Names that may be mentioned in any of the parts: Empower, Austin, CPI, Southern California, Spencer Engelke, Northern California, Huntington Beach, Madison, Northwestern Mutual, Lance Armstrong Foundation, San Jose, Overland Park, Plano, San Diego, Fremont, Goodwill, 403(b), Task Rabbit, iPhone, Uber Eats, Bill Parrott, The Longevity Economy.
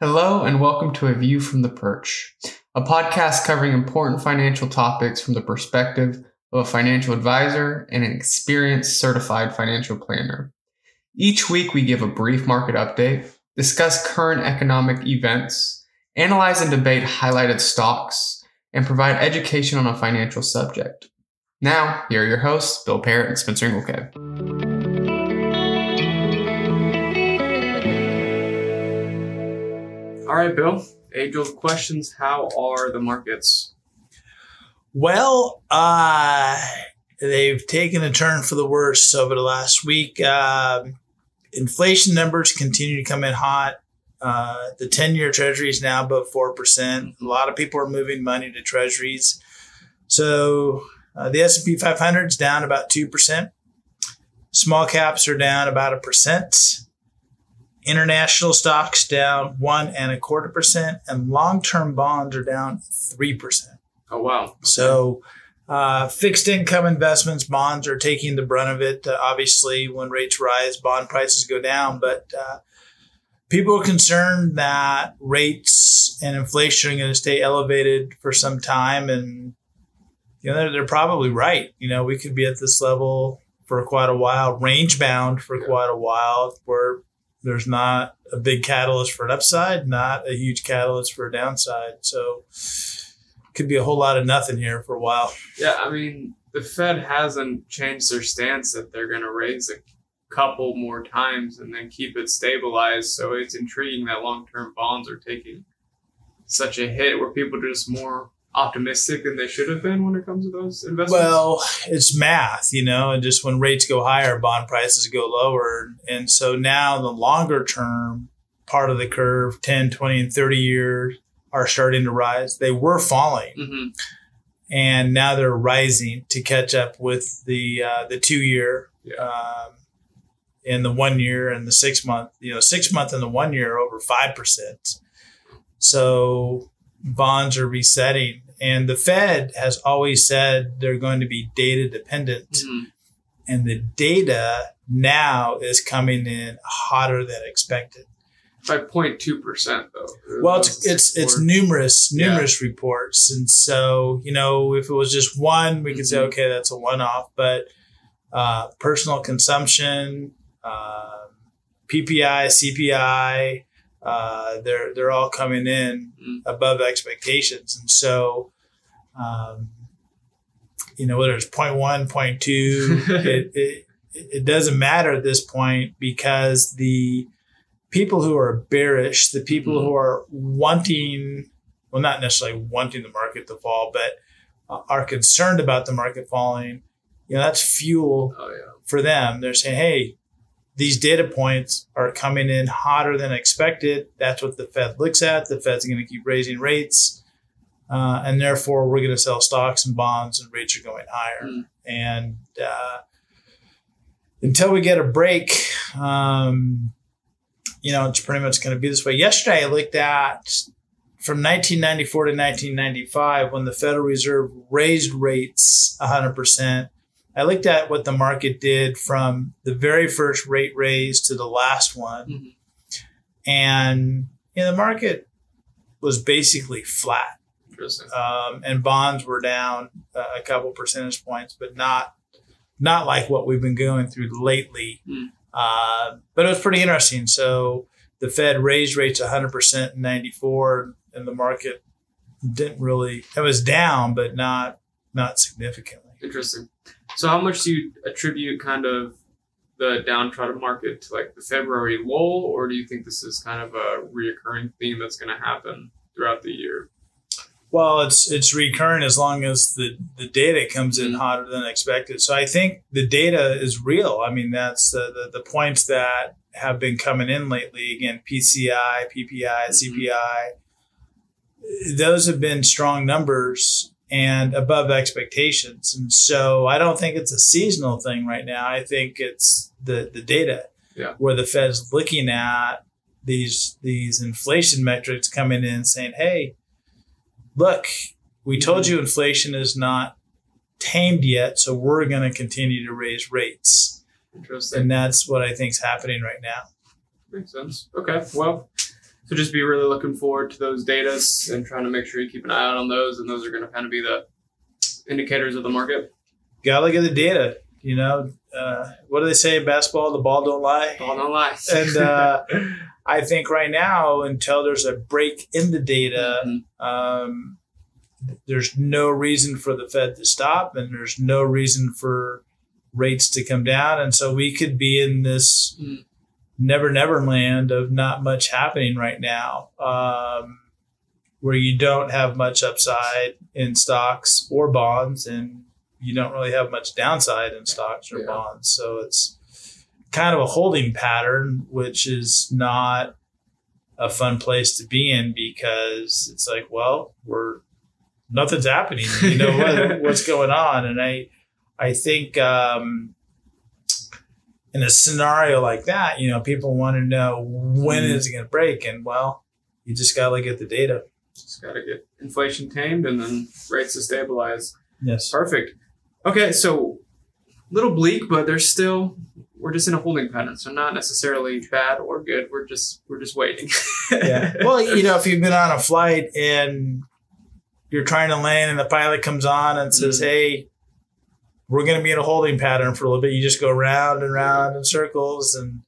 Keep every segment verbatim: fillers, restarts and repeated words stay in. Hello and welcome to A View from the Perch, a podcast covering important financial topics from the perspective of a financial advisor and an experienced certified financial planner. Each week we give a brief market update, discuss current economic events, analyze and debate highlighted stocks, and provide education on a financial subject. Now, here are your hosts, Bill Parrott and Spencer Engelke. All right, Bill, age-old questions. How are the markets? Well, uh, they've taken a turn for the worse over the last week. Uh, inflation numbers continue to come in hot. Uh, the ten-year Treasury is now above four percent. A lot of people are moving money to Treasuries. So uh, the S and P five hundred is down about two percent. Small caps are down about a percent. International stocks down one and a quarter percent, and long-term bonds are down three percent. Oh, wow. Okay. So uh, fixed income investments, bonds are taking the brunt of it. Uh, obviously, when rates rise, bond prices go down. But uh, people are concerned that rates and inflation are going to stay elevated for some time. And, you know, they're, they're probably right. You know, we could be at this level for quite a while, range bound for yeah. quite a while. We're There's not a big catalyst for an upside, not a huge catalyst for a downside. So could be a whole lot of nothing here for a while. Yeah, I mean, the Fed hasn't changed their stance that they're going to raise a couple more times and then keep it stabilized. So it's intriguing that long-term bonds are taking such a hit where people are just more optimistic than they should have been when it comes to those investments? Well, it's math, you know, and just when rates go higher, bond prices go lower. And so now the longer term part of the curve, ten, twenty, and thirty years are starting to rise. They were falling. Mm-hmm. And now they're rising to catch up with the uh, the two-year yeah. um, and the one-year and the six-month. You know, six-month and the one-year over five percent. So bonds are resetting. And the Fed has always said they're going to be data dependent. Mm-hmm. And the data now is coming in hotter than expected. By zero point two percent, though. Well, it's it's, it's numerous, numerous yeah. reports. And so, you know, if it was just one, we mm-hmm. could say, okay, that's a one-off. But uh, personal consumption, uh, P P I, C P I, Uh, they're they're all coming in mm. above expectations. And so, um, you know, whether it's zero point one, zero point two, it, it, it doesn't matter at this point because the people who are bearish, the people mm. who are wanting, well, not necessarily wanting the market to fall, but uh, are concerned about the market falling, you know, that's fuel oh, yeah. for them. They're saying, hey, these data points are coming in hotter than expected. That's what the Fed looks at. The Fed's going to keep raising rates. Uh, and therefore, we're going to sell stocks and bonds and rates are going higher. Mm. And uh, until we get a break, um, you know, it's pretty much going to be this way. Yesterday, I looked at from nineteen ninety-four to nineteen ninety-five when the Federal Reserve raised rates one hundred percent. I looked at what the market did from the very first rate raise to the last one. Mm-hmm. And you know, the market was basically flat. Interesting. Um, and bonds were down uh, a couple percentage points, but not not like what we've been going through lately. Mm. Uh, but it was pretty interesting. So the Fed raised rates one hundred percent in ninety-four, and the market didn't really – it was down, but not not significantly. Interesting. So how much do you attribute kind of the downtrodden market to like the February lull, or do you think this is kind of a reoccurring theme that's going to happen throughout the year? Well, it's it's recurring as long as the, the data comes in mm-hmm. hotter than expected. So I think the data is real. I mean, that's the, the, the points that have been coming in lately. Again, P C I, P P I, mm-hmm. C P I, those have been strong numbers and above expectations. And so I don't think it's a seasonal thing right now. I think it's the, the data yeah. where the Fed's looking at these these inflation metrics coming in saying, hey, look, we told you inflation is not tamed yet, so we're going to continue to raise rates. Interesting. And that's what I think is happening right now. Makes sense. Okay. Well, So just be really looking forward to those data and trying to make sure you keep an eye out on those. And those are going to kind of be the indicators of the market. Got to look at the data. You know, uh, what do they say in basketball? The ball don't lie. Ball don't lie. And uh, I think right now, until there's a break in the data, mm-hmm. um, there's no reason for the Fed to stop, and there's no reason for rates to come down. And so we could be in this mm. never, never land of not much happening right now, um, where you don't have much upside in stocks or bonds, and you don't really have much downside in stocks or yeah. bonds. So it's kind of a holding pattern, which is not a fun place to be in, because it's like, well, we're nothing's happening. You know, what, what's going on? And I, I think um, in a scenario like that, you know, people want to know when mm. is it going to break? And, well, you just got to look at the data. Just got to get inflation tamed and then rates to stabilize. Yes. Perfect. Okay. So a little bleak, but there's still, we're just in a holding pattern. So not necessarily bad or good. We're just, we're just waiting. yeah. Well, you know, if you've been on a flight and you're trying to land and the pilot comes on and says, mm-hmm. hey, we're going to be in a holding pattern for a little bit. You just go round and round in circles. And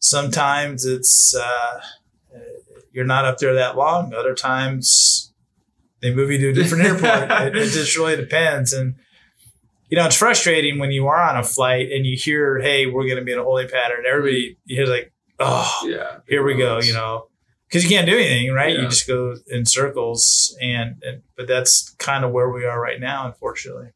sometimes it's, uh, you're not up there that long. Other times they move you to a different airport. It, it just really depends. And, you know, it's frustrating when you are on a flight and you hear, hey, we're going to be in a holding pattern. Everybody hears like, oh, yeah, here we go, you know, because you can't do anything, right? Yeah. You just go in circles. And, and but that's kind of where we are right now, unfortunately.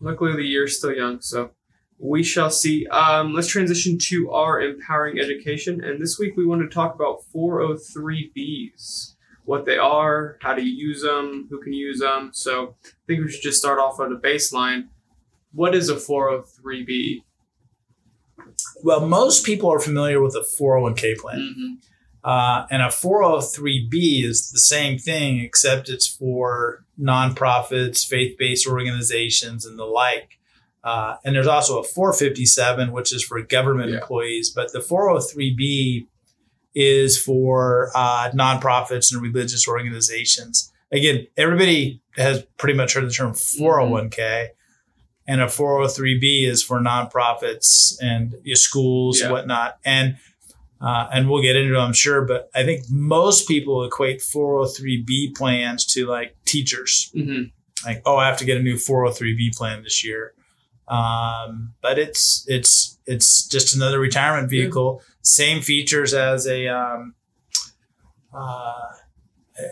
Luckily, the year's still young, so we shall see. Um, let's transition to our empowering education. And this week, we want to talk about four oh three B's, what they are, how to use them, who can use them. So I think we should just start off on a baseline. What is a four oh three B? Well, most people are familiar with a four oh one K plan. Mm-hmm. Uh, and a four oh three B is the same thing, except it's for nonprofits, faith-based organizations, and the like. Uh, and there's also a four fifty-seven, which is for government yeah. employees. But the four oh three B is for uh, nonprofits and religious organizations. Again, everybody has pretty much heard the term four oh one K. Mm-hmm. And a four oh three B is for nonprofits and you know, schools yeah. and whatnot. And Uh, and we'll get into it, I'm sure. But I think most people equate four oh three B plans to like teachers. Mm-hmm. Like, oh, I have to get a new four oh three B plan this year. Um, but it's it's it's just another retirement vehicle. Yeah. Same features as a um, uh,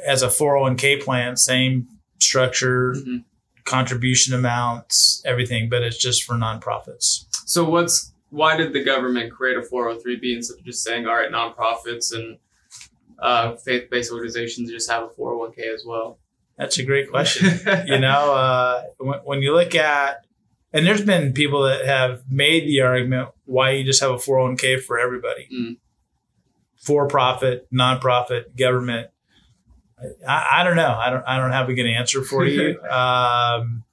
as a four oh one K plan. Same structure, mm-hmm. contribution amounts, everything. But it's just for nonprofits. So what's Why did the government create a four oh three B instead of just saying, all right, nonprofits and uh, faith-based organizations just have a four oh one K as well? That's a great question. you know, uh, when, when you look at, and there's been people that have made the argument why you just have a four oh one K for everybody. Mm. For-profit, nonprofit, government. I, I don't know. I don't, I don't have a good answer for you. um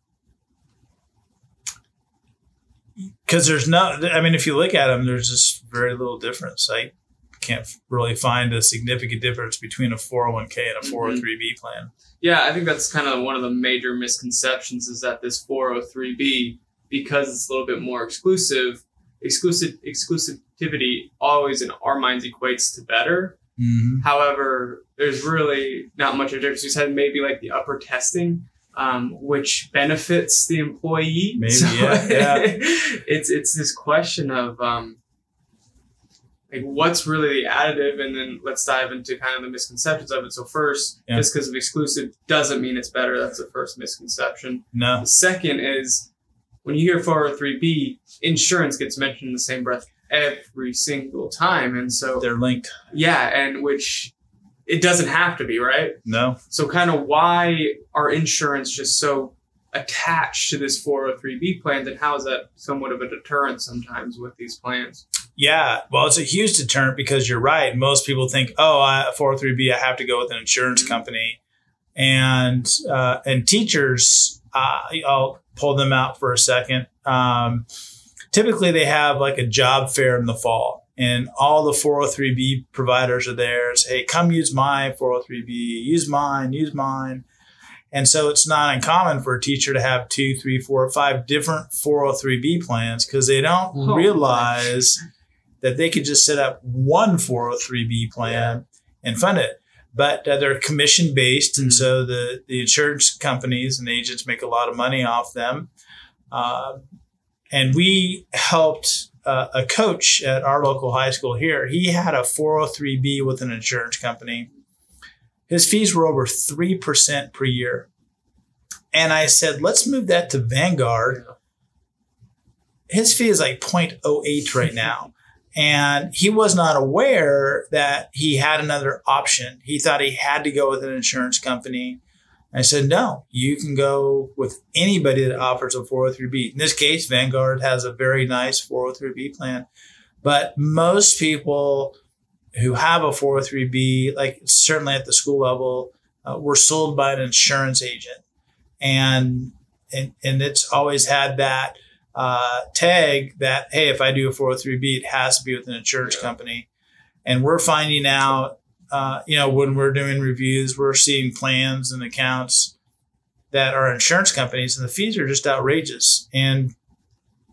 Because there's not, I mean, if you look at them, there's just very little difference. I can't really find a significant difference between a four oh one K and a four oh three B plan. Yeah, I think that's kind of one of the major misconceptions is that this four oh three B, because it's a little bit more exclusive, exclusive exclusivity always in our minds equates to better. Mm-hmm. However, there's really not much of a difference. You said maybe like the upper testing. Um, which benefits the employee. Maybe, so yeah. yeah. it's it's this question of um, like what's really the additive, and then let's dive into kind of the misconceptions of it. So first, yeah. just because it's exclusive doesn't mean it's better. That's the first misconception. No. The second is when you hear four oh three B, insurance gets mentioned in the same breath every single time, and so they're linked. Yeah, and which. It doesn't have to be, right? No. So kind of why are insurance just so attached to this four oh three B plan, and how is that somewhat of a deterrent sometimes with these plans? Yeah. Well, it's a huge deterrent because you're right. Most people think, oh, I, four oh three B, I have to go with an insurance company. And uh, and teachers, uh, I'll pull them out for a second. Um, typically, they have like a job fair in the fall. and all the four oh three B providers are there. Say, hey, come use my four oh three B, use mine, use mine. And so it's not uncommon for a teacher to have two, three, four, five different four oh three B plans because they don't oh, realize gosh. that they could just set up one four oh three B plan yeah. and fund it. But uh, they're commission based. Mm-hmm. And so the, the insurance companies and agents make a lot of money off them. Uh, and we helped uh, a coach at our local high school here. He had a four oh three B with an insurance company. His fees were over three percent per year. And I said, let's move that to Vanguard. His fee is like zero point zero eight right now. And he was not aware that he had another option. He thought he had to go with an insurance company. I said, no, you can go with anybody that offers a four oh three B. In this case, Vanguard has a very nice four oh three B plan. But most people who have a four oh three B, like certainly at the school level, uh, were sold by an insurance agent. And and, and it's always had that uh, tag that, hey, if I do a four oh three B, it has to be with an insurance yeah. company. And we're finding out, uh, you know, when we're doing reviews, we're seeing plans and accounts that are insurance companies, and the fees are just outrageous. And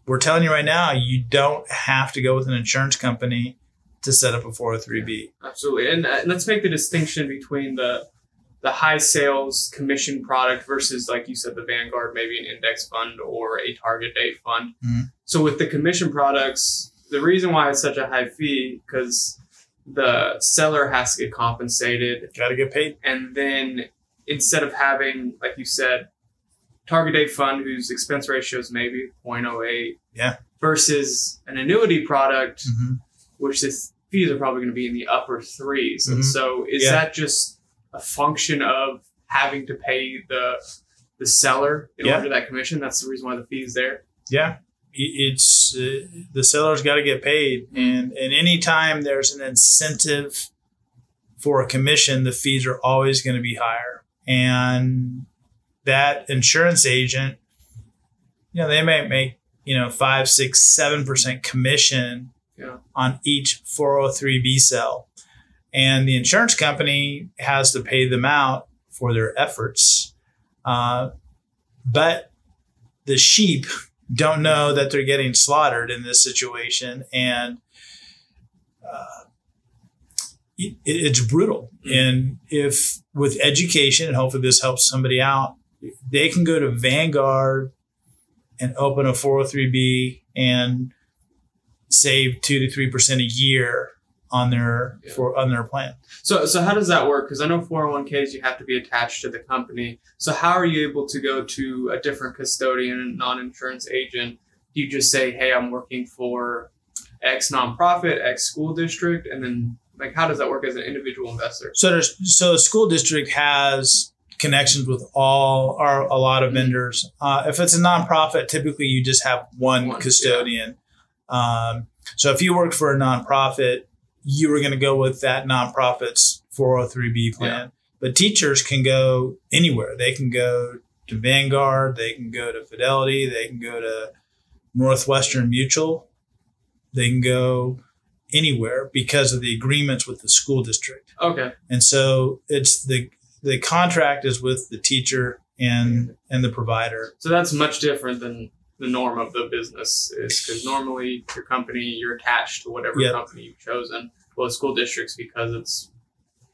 we're telling you right now, you don't have to go with an insurance company to set up a four oh three B. Absolutely. And uh, let's make the distinction between the the high sales commission product versus, like you said, the Vanguard, maybe an index fund or a target date fund. Mm-hmm. So with the commission products, the reason why it's such a high fee, because the seller has to get compensated. Got to get paid. And then instead of having, like you said, target date fund whose expense ratio is maybe zero point zero eight yeah. versus an annuity product, mm-hmm. which is fees are probably going to be in the upper threes. Mm-hmm. And so is yeah. that just a function of having to pay the the seller in yeah. order to that commission? That's the reason why the fee's there. Yeah, it's uh, the seller's got to get paid. And, and anytime there's an incentive for a commission, the fees are always going to be higher. And that insurance agent, you know, they might make, you know, five, six, seven percent commission Yeah. on each four oh three B cell. And the insurance company has to pay them out for their efforts. Uh, but the sheep don't know that they're getting slaughtered in this situation. And uh, it, it's brutal. Mm-hmm. And if with education, and hopefully this helps somebody out, they can go to Vanguard and open a four oh three B and save two to three percent a year on their yeah. for on their plan. So so how does that work? Because I know four oh one Ks you have to be attached to the company. So how are you able to go to a different custodian, non-insurance agent? Do you just say, hey, I'm working for X nonprofit, X school district, and then like how does that work as an individual investor? So there's so a school district has connections with all or a lot of mm-hmm. vendors. Uh, if it's a nonprofit, typically you just have one, one custodian. Yeah. Um, so if you worked for a nonprofit, you were going to go with that nonprofit's four oh three B plan. Yeah. But teachers can go anywhere. They can go to Vanguard. They can go to Fidelity. They can go to Northwestern Mutual. They can go anywhere because of the agreements with the school district. Okay. And so it's the the contract is with the teacher and and the provider. So that's much different than the norm of the business is because normally your company, you're attached to whatever yep. company you've chosen. Well, school districts, because it's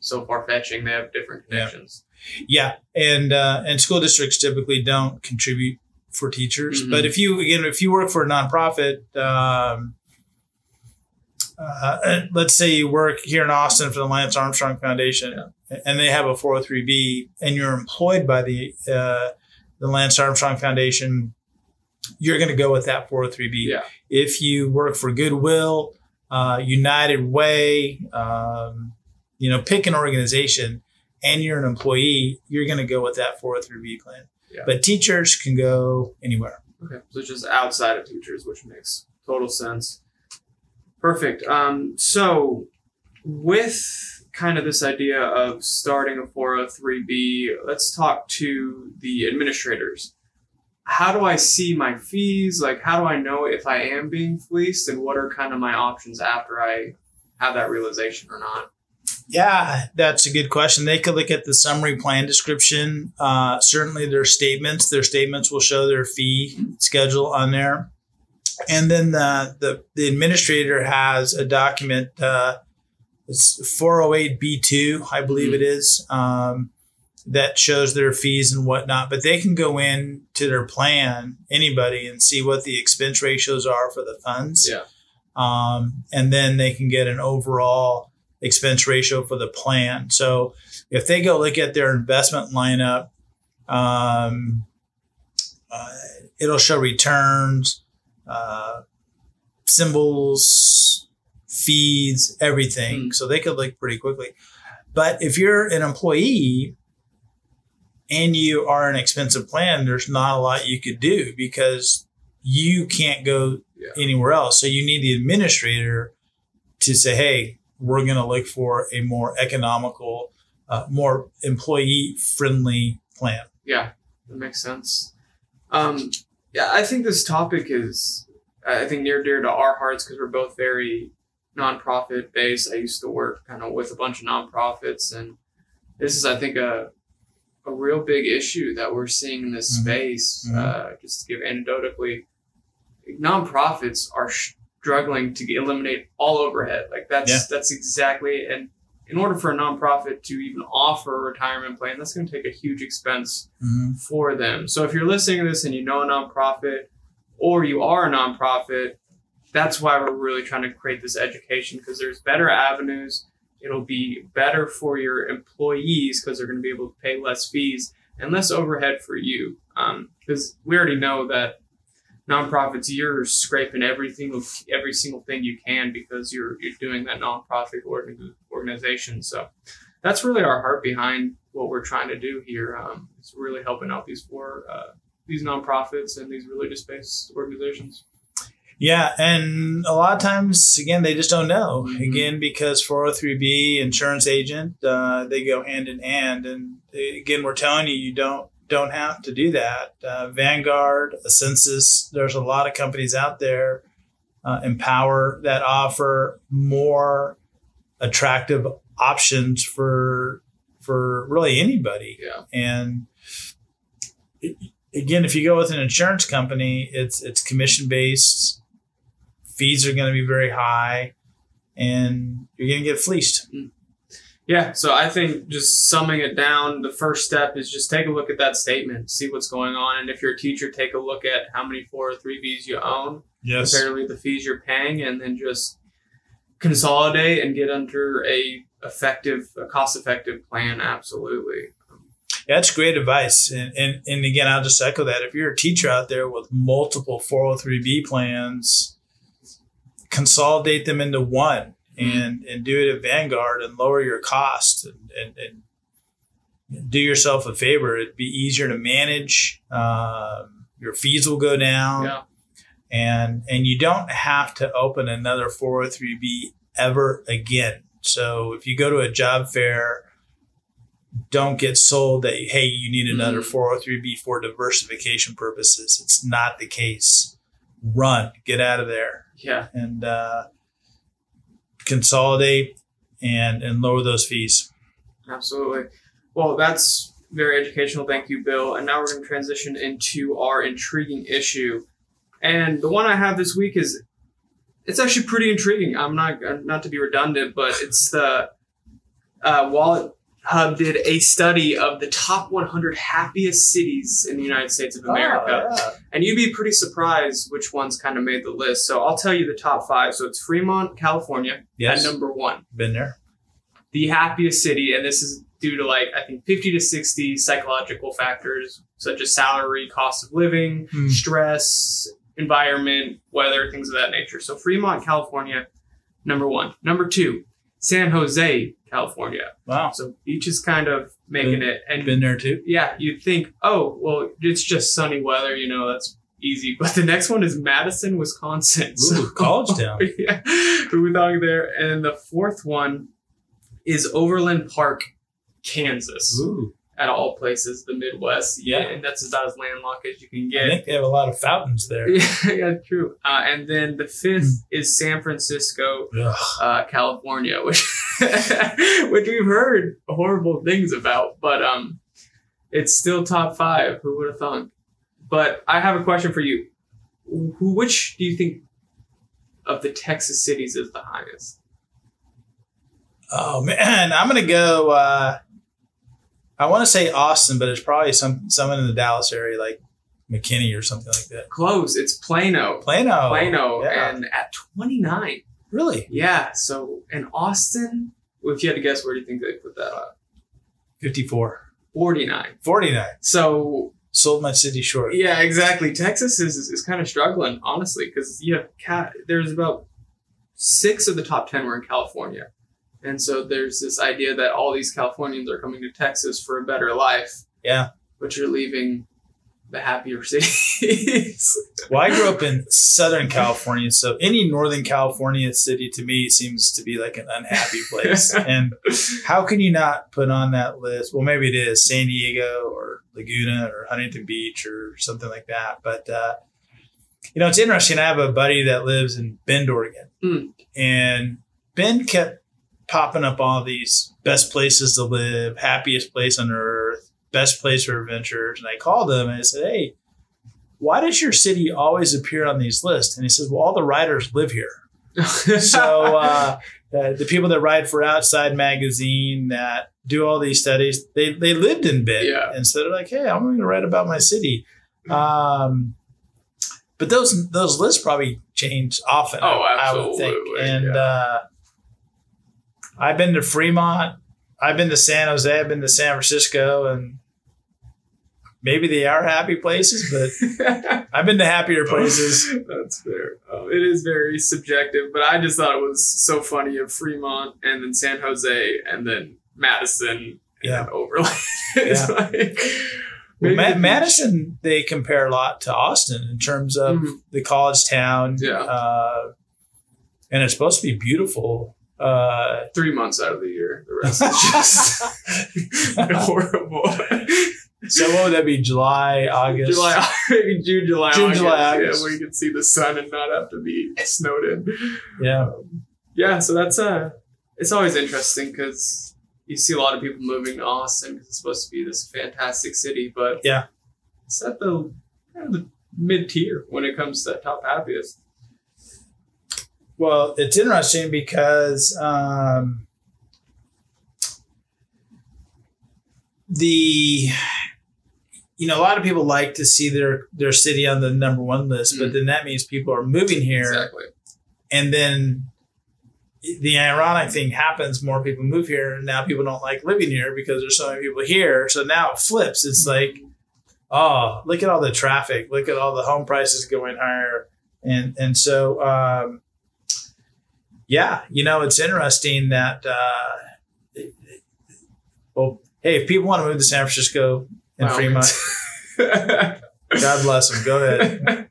so far-fetching, they have different connections. Yeah. yeah. And uh, and school districts typically don't contribute for teachers. Mm-hmm. But if you, again, if you work for a nonprofit, um, uh, let's say you work here in Austin for the Lance Armstrong Foundation yeah. and they have a four oh three B and you're employed by the uh, the Lance Armstrong Foundation, you're going to go with that four oh three B. Yeah. If you work for Goodwill, uh, United Way, um, you know, pick an organization and you're an employee, you're going to go with that four oh three B plan. Yeah. But teachers can go anywhere. Okay. So just outside of teachers, which makes total sense. Perfect. Um, so with kind of this idea of starting a four oh three B, let's talk to the administrators. how do I see my fees? Like, how do I know if I am being fleeced, and what are kind of my options after I have that realization or not? Yeah, that's a good question. They could look at the summary plan description. Uh, certainly their statements, their statements will show their fee schedule on there. And then the, the, the administrator has a document, uh, it's four oh eight B two, I believe it is, um, that shows their fees and whatnot. But they can go in to their plan, anybody, and see what the expense ratios are for the funds. Yeah. Um, and then they can get an overall expense ratio for the plan. So if they go look at their investment lineup, um, uh, it'll show returns, uh, symbols, fees, everything. Mm-hmm. So they could look pretty quickly. But if you're an employee and you are an expensive plan, there's not a lot you could do because you can't go yeah. anywhere else. So you need the administrator to say, hey, we're going to look for a more economical, uh, more employee-friendly plan. Yeah, that makes sense. Um, yeah, I think this topic is, I think, near dear to our hearts because we're both very nonprofit-based. I used to work kind of with a bunch of nonprofits, and this is, I think, a a real big issue that we're seeing in this mm-hmm. space. Mm-hmm. Uh, just to give anecdotally, nonprofits are Sh- struggling to eliminate all overhead. Like that's, yeah. that's exactly. And in order for a nonprofit to even offer a retirement plan, that's going to take a huge expense mm-hmm. for them. So if you're listening to this and you know a nonprofit or you are a nonprofit, that's why we're really trying to create this education, because there's better avenues. It'll be better for your employees because they're going to be able to pay less fees and less overhead for you. Um, because we already know that nonprofits, you're scraping everything, every single thing you can because you're you're doing that nonprofit organization. So that's really our heart behind what we're trying to do here. Um, it's really helping out these four, uh, these nonprofits and these religious-based organizations. Yeah, and a lot of times, again, they just don't know. Mm-hmm. Again, because four oh three B, insurance agent, uh, they go hand in hand. And again, we're telling you, you don't. don't have to do that. Uh, Vanguard, Ascensus, there's a lot of companies out there, uh, Empower, that offer more attractive options for for really anybody. Yeah. And it, again, if you go with an insurance company, it's it's commission-based, fees are going to be very high, and you're going to get fleeced. Mm-hmm. Yeah, so I think just summing it down, the first step is just take a look at that statement, see what's going on. And if you're a teacher, take a look at how many four oh three B's you own, yes. apparently the fees you're paying, and then just consolidate and get under a effective, a cost-effective plan, absolutely. Yeah, that's great advice. And, and, and again, I'll just echo that. If you're a teacher out there with multiple four oh three B plans, consolidate them into one. And and do it at Vanguard and lower your costs and, and, and do yourself a favor. It'd be easier to manage. Um, your fees will go down. Yeah. And and you don't have to open another four oh three B ever again. So if you go to a job fair, don't get sold that, hey, you need another mm-hmm. four oh three B for diversification purposes. It's not the case. Run. Get out of there. Yeah. And uh consolidate and and lower those fees. Absolutely. Well, that's very educational. Thank you, Bill. And now we're going to transition into our intriguing issue. And the one I have this week is, it's actually pretty intriguing. I'm not, not to be redundant, but it's the uh, Wallet Hub did a study of the top one hundred happiest cities in the United States of America. Oh, yeah. And you'd be pretty surprised which ones kind of made the list. So I'll tell you the top five. So it's Fremont, California, yes. at number one. Been there. The happiest city, and this is due to like, I think, fifty to sixty psychological factors, such as salary, cost of living, mm. stress, environment, weather, things of that nature. So Fremont, California, number one. Number two, San Jose, California. Wow. So each is kind of making been, it. And been there too? Yeah. You'd think, oh, well, it's just sunny weather. You know, that's easy. But the next one is Madison, Wisconsin. Ooh, so, college town. Yeah. We're talking there. And then the fourth one is Overland Park, Kansas. Ooh. at all places, the Midwest. Yeah. And that's about as landlocked as you can get. I think they have a lot of fountains there. Yeah, true. Uh, and then the fifth is San Francisco, uh, California, which which we've heard horrible things about, but um, it's still top five. Who would have thunk? But I have a question for you. Who, which do you think of the Texas cities is the highest? Oh, man, I'm going to go... Uh... I want to say Austin, but it's probably some someone in the Dallas area, like McKinney or something like that. Close. It's Plano. Plano. Plano. Yeah. And at twenty-nine. Really? Yeah. So in Austin, if you had to guess, where do you think they put that up? fifty-four. forty-nine. forty-nine. So. Sold my city short. Yeah, exactly. Texas is is, is kind of struggling, honestly, because you have cat. There's about six of the top ten were in California. And so there's this idea that all these Californians are coming to Texas for a better life. Yeah. But you're leaving the happier cities. Well, I grew up in Southern California, so any Northern California city to me seems to be like an unhappy place. And how can you not put on that list? Well, maybe it is San Diego or Laguna or Huntington Beach or something like that. But, uh, you know, it's interesting. I have a buddy that lives in Bend, Oregon. Mm. And Bend kept popping up all these best places to live, happiest place on earth, best place for adventures. And I called him and I said, hey, why does your city always appear on these lists? And he says, well, all the riders live here. so uh, uh, the people that ride for Outside Magazine that do all these studies, they they lived in Bend. Yeah. And so they're like, hey, I'm going to write about my city. Um, but those those lists probably change often, oh, I, I would think. And yeah. uh I've been to Fremont, I've been to San Jose, I've been to San Francisco, and maybe they are happy places, but I've been to happier places. That's fair. Oh, it is very subjective, but I just thought it was so funny of Fremont and then San Jose and then Madison and yeah. then Overland. It's yeah. like, well, Ma- Madison, they compare a lot to Austin in terms of mm-hmm. the college town, yeah. uh, and it's supposed to be beautiful. Uh, Three months out of the year. The rest is just horrible. So what would that be? July, August? July, maybe June, July, June, August. July, August. Yeah, where you can see the sun and not have to be snowed in. Yeah. Um, yeah, so that's uh, it's always interesting because you see a lot of people moving to Austin because it's supposed to be this fantastic city, but yeah, it's at the, kind of the mid-tier when it comes to top happiest. Well, it's interesting because um, the, you know, a lot of people like to see their, their city on the number one list, mm. but then that means people are moving here. Exactly. And then the ironic thing happens, more people move here, and now people don't like living here because there's so many people here. So now it flips. It's like, oh, look at all the traffic. Look at all the home prices going higher. And, and so... Um, Yeah, you know, it's interesting that, uh, well, hey, if people want to move to San Francisco and wow. Fremont, God bless them. Go ahead.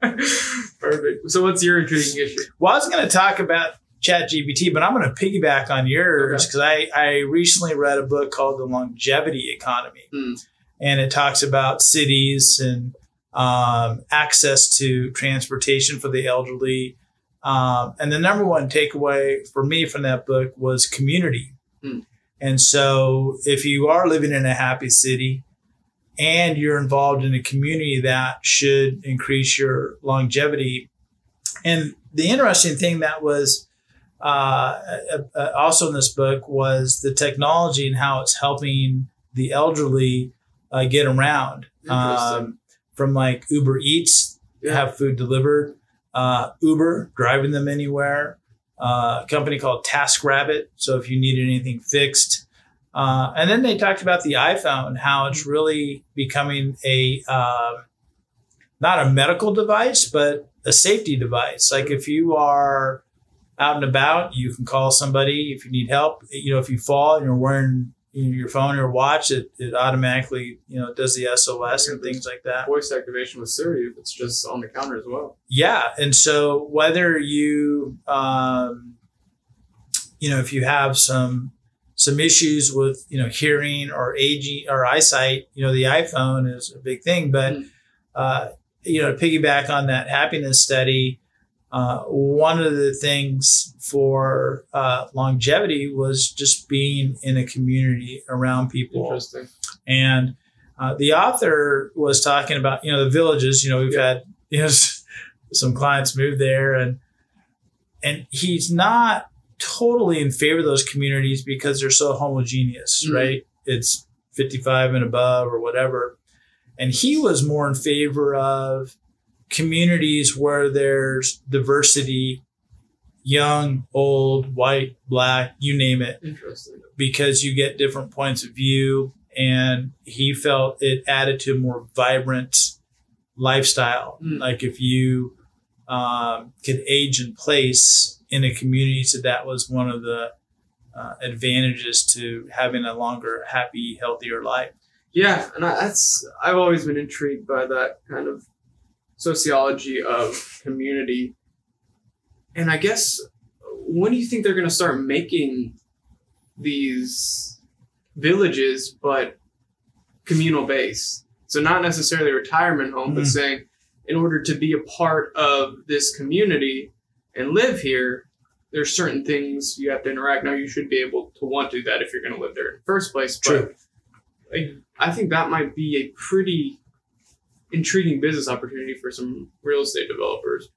Perfect. So what's your intriguing issue? Well, I was going to talk about ChatGPT, but I'm going to piggyback on yours because okay. I, I recently read a book called The Longevity Economy, mm. and it talks about cities and um, access to transportation for the elderly. Um, and the number one takeaway for me from that book was community. Mm. And so if you are living in a happy city and you're involved in a community, that should increase your longevity. And the interesting thing that was uh, also in this book was the technology and how it's helping the elderly uh, get around. Um, from like Uber Eats, yeah. have food delivered. Uh, Uber, driving them anywhere, uh, a company called Task Rabbit. So if you needed anything fixed. Uh, and then they talked about the iPhone, how it's really becoming a, uh, not a medical device, but a safety device. Like if you are out and about, you can call somebody if you need help. You know, if you fall and you're wearing your phone or watch, it it automatically, you know, does the S O S and things like that. Voice activation with Siri, if it's just on the counter as well. Yeah. And so whether you, um, you know, if you have some some issues with, you know, hearing or aging or eyesight. You know, the iPhone is a big thing, but, mm. uh, you know, to piggyback on that happiness study, uh, one of the things for uh, longevity was just being in a community around people. Interesting. And uh, the author was talking about, you know, the villages, you know, we've yeah. had, you know, some clients move there, and, and he's not totally in favor of those communities because they're so homogeneous, mm-hmm. right? It's fifty-five and above or whatever. And he was more in favor of communities where there's diversity, young, old, white, black, you name it. Interesting. Because you get different points of view. And he felt it added to a more vibrant lifestyle. Mm. Like if you um, could age in place in a community. So that was one of the uh, advantages to having a longer, happy, healthier life. Yeah. And I, that's, I've always been intrigued by that kind of sociology of community. And I guess, when do you think they're going to start making these villages, but communal based? So not necessarily a retirement home, mm. but saying in order to be a part of this community and live here, there's certain things you have to interact. Now, you should be able to want to do that if you're going to live there in the first place. True. But I, I think that might be a pretty intriguing business opportunity for some real estate developers.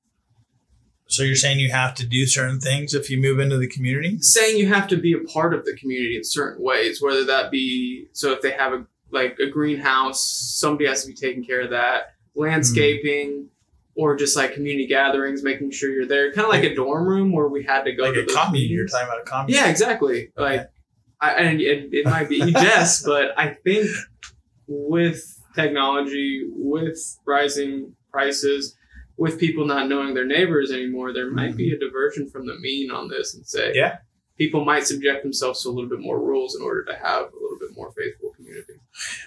So you're saying you have to do certain things if you move into the community? Saying you have to be a part of the community in certain ways, whether that be, so if they have a like a greenhouse, somebody has to be taking care of that, landscaping, mm. or just like community gatherings, making sure you're there. Kind of like, like a dorm room where we had to go like to a commune. You're talking about a commune. Yeah, exactly. Okay. Like, I, and it, it might be you jest, but I think with technology, with rising prices, with people not knowing their neighbors anymore, there might mm-hmm. be a diversion from the mean on this and say, yeah, people might subject themselves to a little bit more rules in order to have a little bit more faithful community.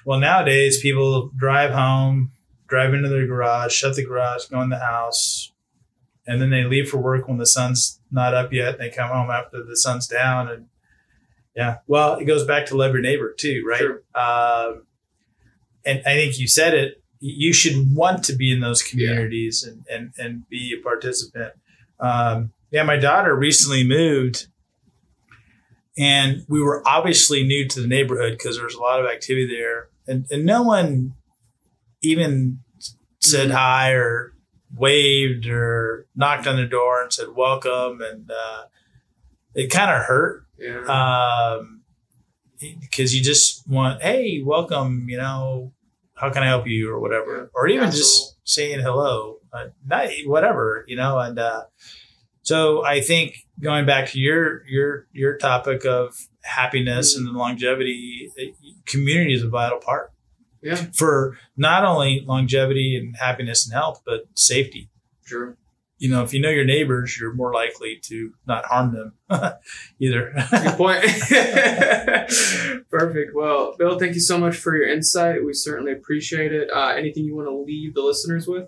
Well, nowadays people drive home, drive into their garage, shut the garage, go in the house, and then they leave for work when the sun's not up yet. And they come home after the sun's down. And yeah, well, it goes back to love your neighbor too, right? Sure. Uh, and I think you said it, you should want to be in those communities yeah. and, and, and be a participant. Um, yeah, my daughter recently moved, and we were obviously new to the neighborhood because there was a lot of activity there, and, and no one even said mm-hmm. hi or waved or knocked on the door and said welcome. And uh, it kind of hurt yeah. um, because you just want, hey, welcome, you know, how can I help you or whatever, yeah. or even yeah, just so. saying hello, uh, whatever, you know. And uh, so I think going back to your your your topic of happiness mm-hmm. and the longevity, community is a vital part. Yeah. For not only longevity and happiness and health, but safety. Sure. You know, if you know your neighbors, you're more likely to not harm them either. Good point. Perfect. Well, Bill, thank you so much for your insight. We certainly appreciate it. Uh, anything you want to leave the listeners with?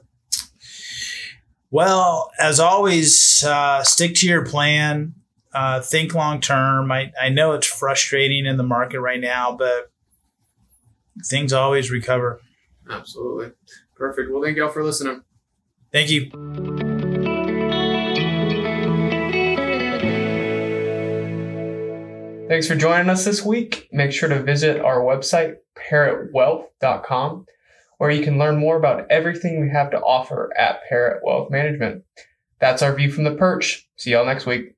Well, as always, uh, stick to your plan. Uh, think long term. I, I know it's frustrating in the market right now, but things always recover. Absolutely. Perfect. Well, thank y'all for listening. Thank you. Thanks for joining us this week. Make sure to visit our website, parrot wealth dot com, where you can learn more about everything we have to offer at Parrot Wealth Management. That's our view from the perch. See y'all next week.